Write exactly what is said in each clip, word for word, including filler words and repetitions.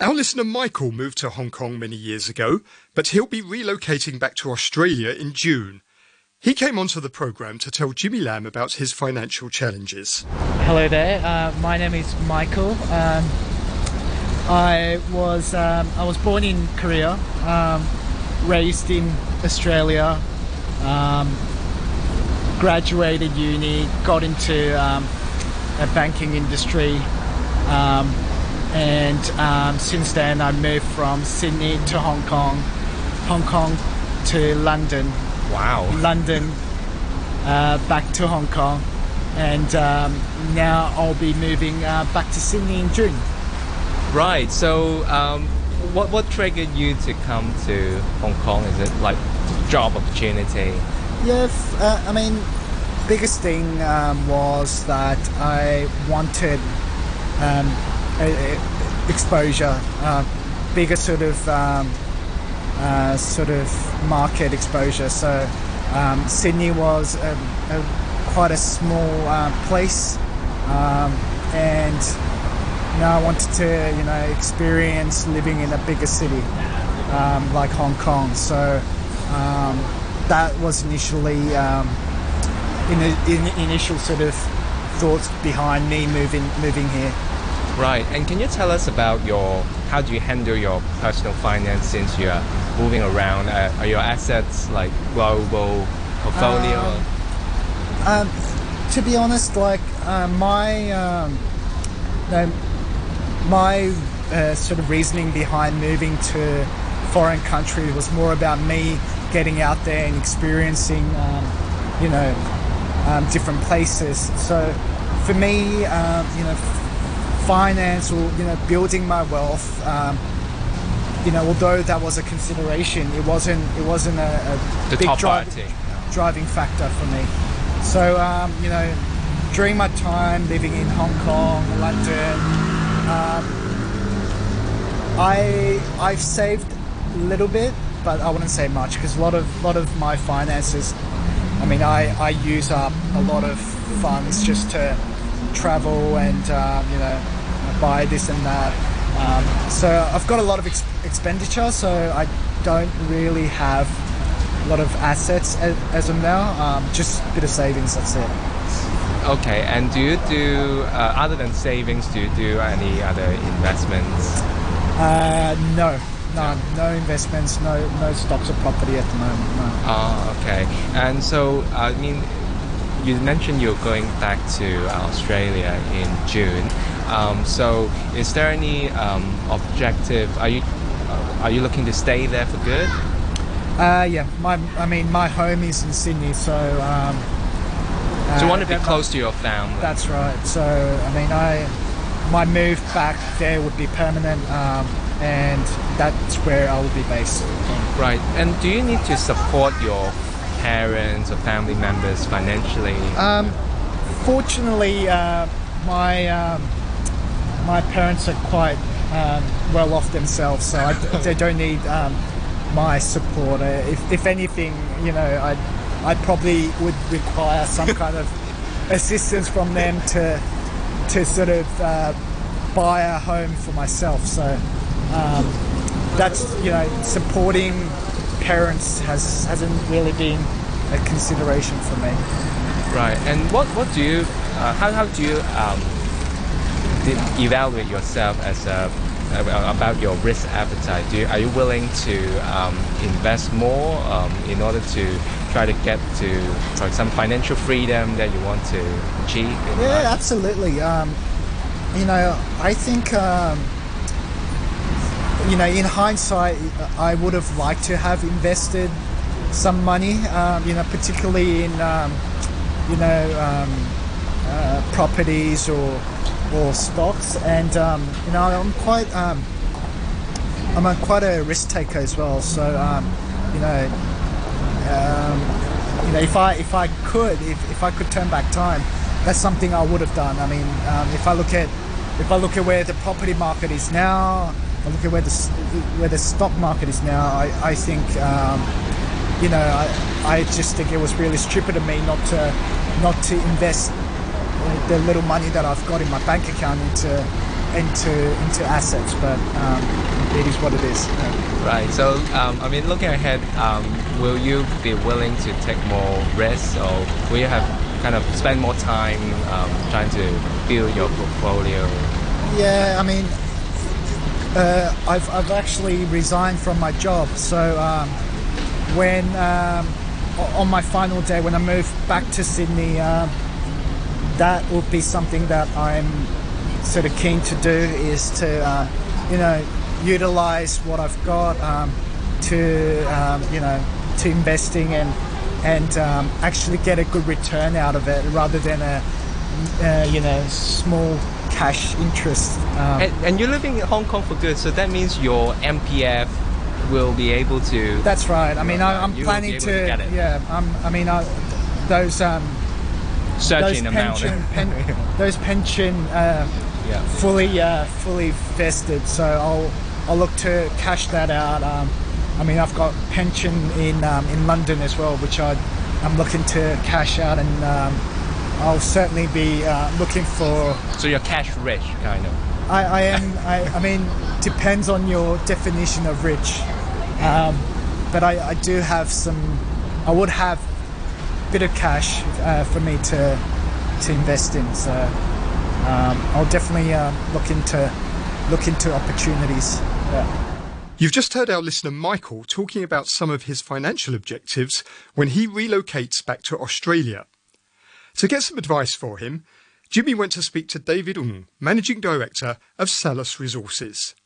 Our listener Michael moved to Hong Kong many years ago, but he'll be relocating back to Australia in June. He came onto the programme to tell Jimmy Lam about his financial challenges. Hello there, uh, my name is Michael. Um, I was um, I was born in Korea, um, raised in Australia, um, graduated uni, got into um, a banking industry, um, and um, since then I moved from Sydney to Hong Kong, Hong Kong to London. Wow. London, uh, back to Hong Kong, and um, now I'll be moving uh, back to Sydney in June. Right, so um, what, what triggered you to come to Hong Kong? Is it like job opportunity? Yes, uh, I mean, biggest thing um, was that I wanted um, a, a exposure, uh, bigger sort of um, Uh, sort of market exposure. So um, Sydney was a, a, quite a small uh, place, um, and now I wanted to, you know, experience living in a bigger city um, like Hong Kong. So um, that was initially um, in, a, in initial sort of thoughts behind me moving moving here. Right, and can you tell us about your, how do you handle your personal finance since you're moving around? Uh, are your assets like global portfolio? Um, um, to be honest, like uh, my, um, no, my uh, sort of reasoning behind moving to foreign country was more about me getting out there and experiencing, um, you know, um, different places. So for me, um, you know, finance or, you know, building my wealth, um, you know, although that was a consideration, it wasn't it wasn't a, a big driving driving factor for me. So um, you know, during my time living in Hong Kong, London, um, I I've saved a little bit, but I wouldn't say much because a lot of lot of my finances, I mean, I I use up a lot of funds just to travel and um, you know, buy this and that, um, so I've got a lot of ex expenditure, so I don't really have a lot of assets as, as of now, um, just a bit of savings, that's it. Okay, and do you do, uh, other than savings, do you do any other investments? Uh, no, none, no investments, no no stocks or property at the moment, no. Oh, okay, and so, I mean, you mentioned you're going back to Australia in June. Um, so, is there any um, objective? Are you are you looking to stay there for good? Uh, yeah, my I mean my home is in Sydney, so. Um, uh, so you want to be close to your family. That's right. So I mean, I my move back there would be permanent, um, and that's where I will be based. Right. And do you need to support your parents or family members financially? Um, fortunately, uh, my um, my parents are quite um, well off themselves, so I d they don't need um, my support. Uh, if, if anything, you know, I I probably would require some kind of assistance from them to to sort of uh, buy a home for myself. So um, that's, you know, supporting parents has hasn't really been a consideration for me. Right, and what what do you uh, how how do you um, evaluate yourself as a about your risk appetite? Do you, are you willing to um, invest more um, in order to try to get to like some financial freedom that you want to achieve? Yeah, life? Absolutely. Um, you know, I think. Um, You know, in hindsight, I would have liked to have invested some money, um, you know, particularly in, um, you know, um, uh, properties or or stocks. And um, you know, I'm quite, um, I'm a quite a risk taker as well. So, um, you know, um, you know, if I if I could, if if I could turn back time, that's something I would have done. I mean, um, if I look at if I look at where the property market is now. I look at where the where the stock market is now. I I think um, you know I I just think it was really stupid of me not to not to invest the little money that I've got in my bank account into into into assets, but um, it is what it is. Um, right. So um, I mean, looking ahead, um, will you be willing to take more risks, or will you have kind of spend more time um, trying to build your portfolio? Yeah, I mean, uh, I've I've actually resigned from my job, so um, when um, on my final day when I move back to Sydney, uh, that would be something that I'm sort of keen to do, is to uh, you know, utilize what I've got um, to um, you know, to investing and and um, actually get a good return out of it rather than a uh, you know, small cash interest. Um, and, and you're living in Hong Kong for good, so that means your M P F will be able to. That's right. I mean, I, I'm planning to. to yeah. I'm, I mean, I, those um. Searching those amount. Pension, pen, those pension. Uh, yeah. Fully, uh, fully vested. So I'll, I'll look to cash that out. Um, I mean, I've got pension in um, in London as well, which I, I'm looking to cash out, and um, I'll certainly be uh, looking for. So you're cash rich, kind of. I, I am. I, I mean, depends on your definition of rich, um, but I, I do have some. I would have. Bit of cash uh, for me to to invest in, so um, I'll definitely uh, look into look into opportunities. Yeah. You've just heard our listener Michael talking about some of his financial objectives when he relocates back to Australia. To get some advice for him, Jimmy went to speak to David Ng, Managing Director of Salus Resources.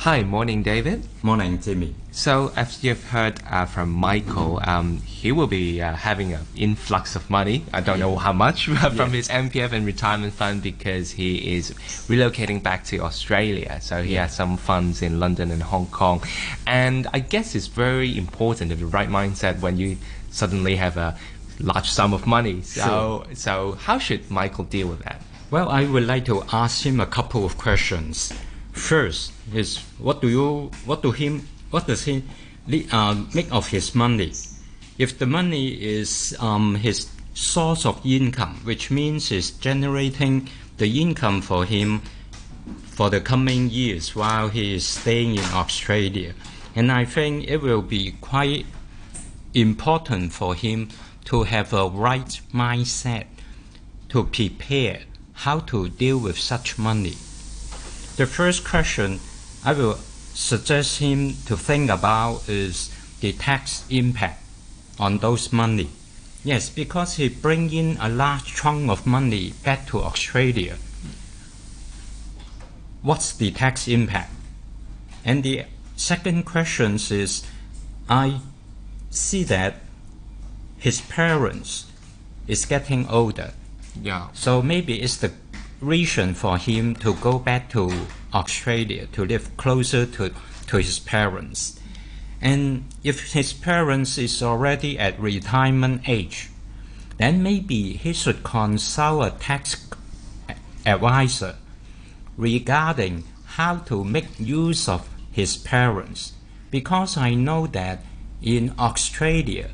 Hi, morning David. Morning Jimmy. So as you've heard uh, from Michael, um, he will be uh, having an influx of money, I don't know how much, but from yes. his M P F and retirement fund, because he is relocating back to Australia. So he yeah. has some funds in London and Hong Kong. And I guess it's very important to have the right mindset when you suddenly have a large sum of money. So, sure. so how should Michael deal with that? Well, I would like to ask him a couple of questions. First is what do you what do him what does he uh, make of his money? If the money is um, his source of income, which means it's generating the income for him for the coming years while he is staying in Australia, and I think it will be quite important for him to have a right mindset to prepare how to deal with such money. The first question I will suggest him to think about is the tax impact on those money. Yes, because he brings in a large chunk of money back to Australia. What's the tax impact? And the second question is, I see that his parents is getting older. Yeah. So maybe it's the reason for him to go back to Australia to live closer to, to his parents. And if his parents is already at retirement age, then maybe he should consult a tax advisor regarding how to make use of his parents. Because I know that in Australia,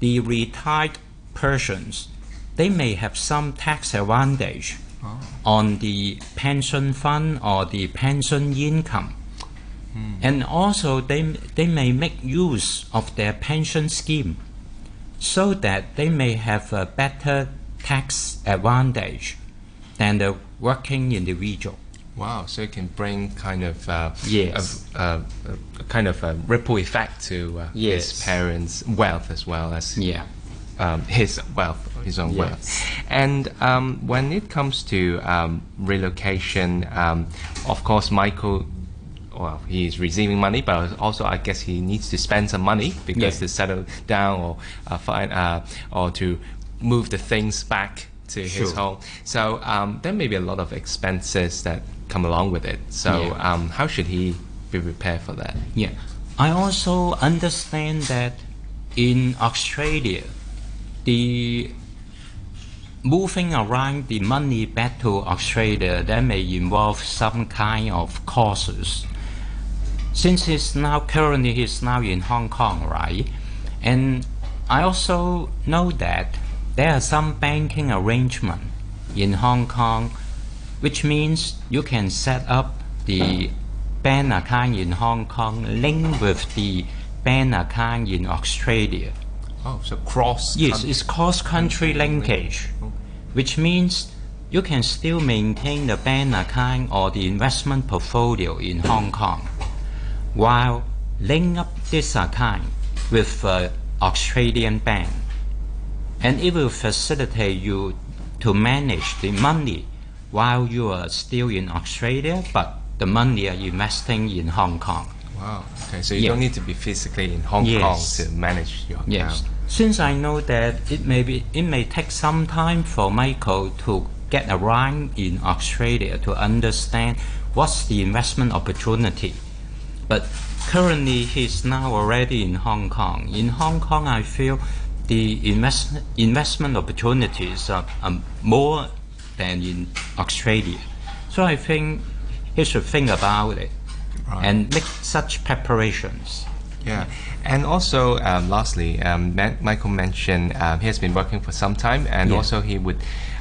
the retired persons, they may have some tax advantage on the pension fund or the pension income. Hmm. And also they, they may make use of their pension scheme so that they may have a better tax advantage than the working individual. Wow, so it can bring kind of uh, yes. a, a, a kind of a ripple effect to uh, yes. his parents' wealth as well as yeah. Um, his wealth, his own yes. wealth. And um, when it comes to um, relocation, um, of course, Michael, well, he's receiving money, but also I guess he needs to spend some money because yes. to settle down or uh, find uh, or to move the things back to sure. his home. So um, there may be a lot of expenses that come along with it. So yeah. um, how should he be prepared for that? Yeah, I also understand that in Australia, the moving around the money back to Australia, that may involve some kind of costs. Since he's now currently he's now in Hong Kong, right? And I also know that there are some banking arrangement in Hong Kong which means you can set up the bank account in Hong Kong linked with the bank account in Australia. Oh, so cross. Yes, it's cross-country linkage, which means you can still maintain the bank account or the investment portfolio in Hong Kong, while link up this account with uh, Australian bank, and it will facilitate you to manage the money while you are still in Australia, but the money are investing in Hong Kong. Wow. Okay, so you yeah. don't need to be physically in Hong yes. Kong to manage your account. Yes. Since I know that it may be, it may take some time for Michael to get around in Australia to understand what's the investment opportunity. But currently, he's now already in Hong Kong. In Hong Kong, I feel the invest, investment opportunities are, are more than in Australia. So I think he should think about it right. and make such preparations. Yeah, and also, um, lastly, um, Michael mentioned um, he has been working for some time, and yeah. also he would...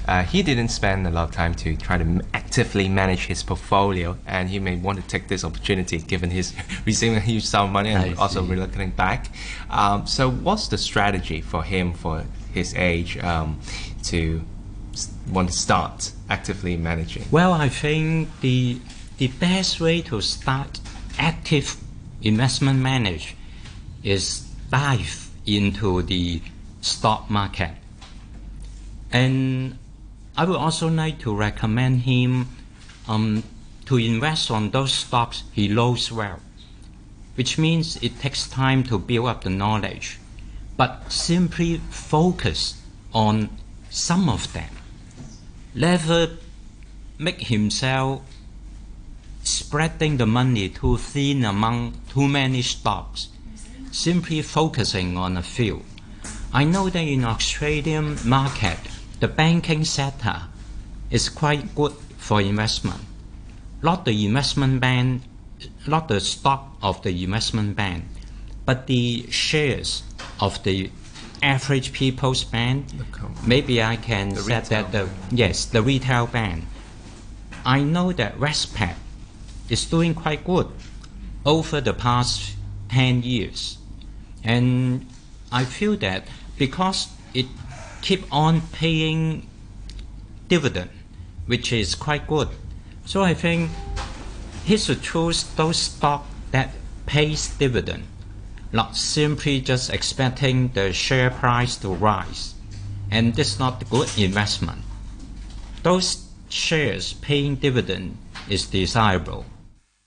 Uh, he didn't spend a lot of time to try to actively manage his portfolio, and he may want to take this opportunity given he's receiving a huge sum of money and I also relocating back. Um, so what's the strategy for him for his age um, to want to start actively managing? Well, I think the, the best way to start active investment manage is dive into the stock market. And I would also like to recommend him um, to invest on those stocks he knows well, which means it takes time to build up the knowledge, but simply focus on some of them. Never make himself spreading the money too thin among too many stocks, simply focusing on a few. I know that in Australian market, the banking sector is quite good for investment. Not the investment bank, not the stock of the investment bank, but the shares of the average people's bank. Maybe I can say that the yes, the retail bank. I know that Westpac is doing quite good over the past ten years, and I feel that because it keep on paying dividend, which is quite good. So I think he should choose those stocks that pays dividend, not simply just expecting the share price to rise. And this is not a good investment. Those shares paying dividend is desirable.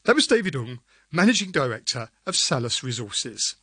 That was David Ng, Managing Director of Salus Resources.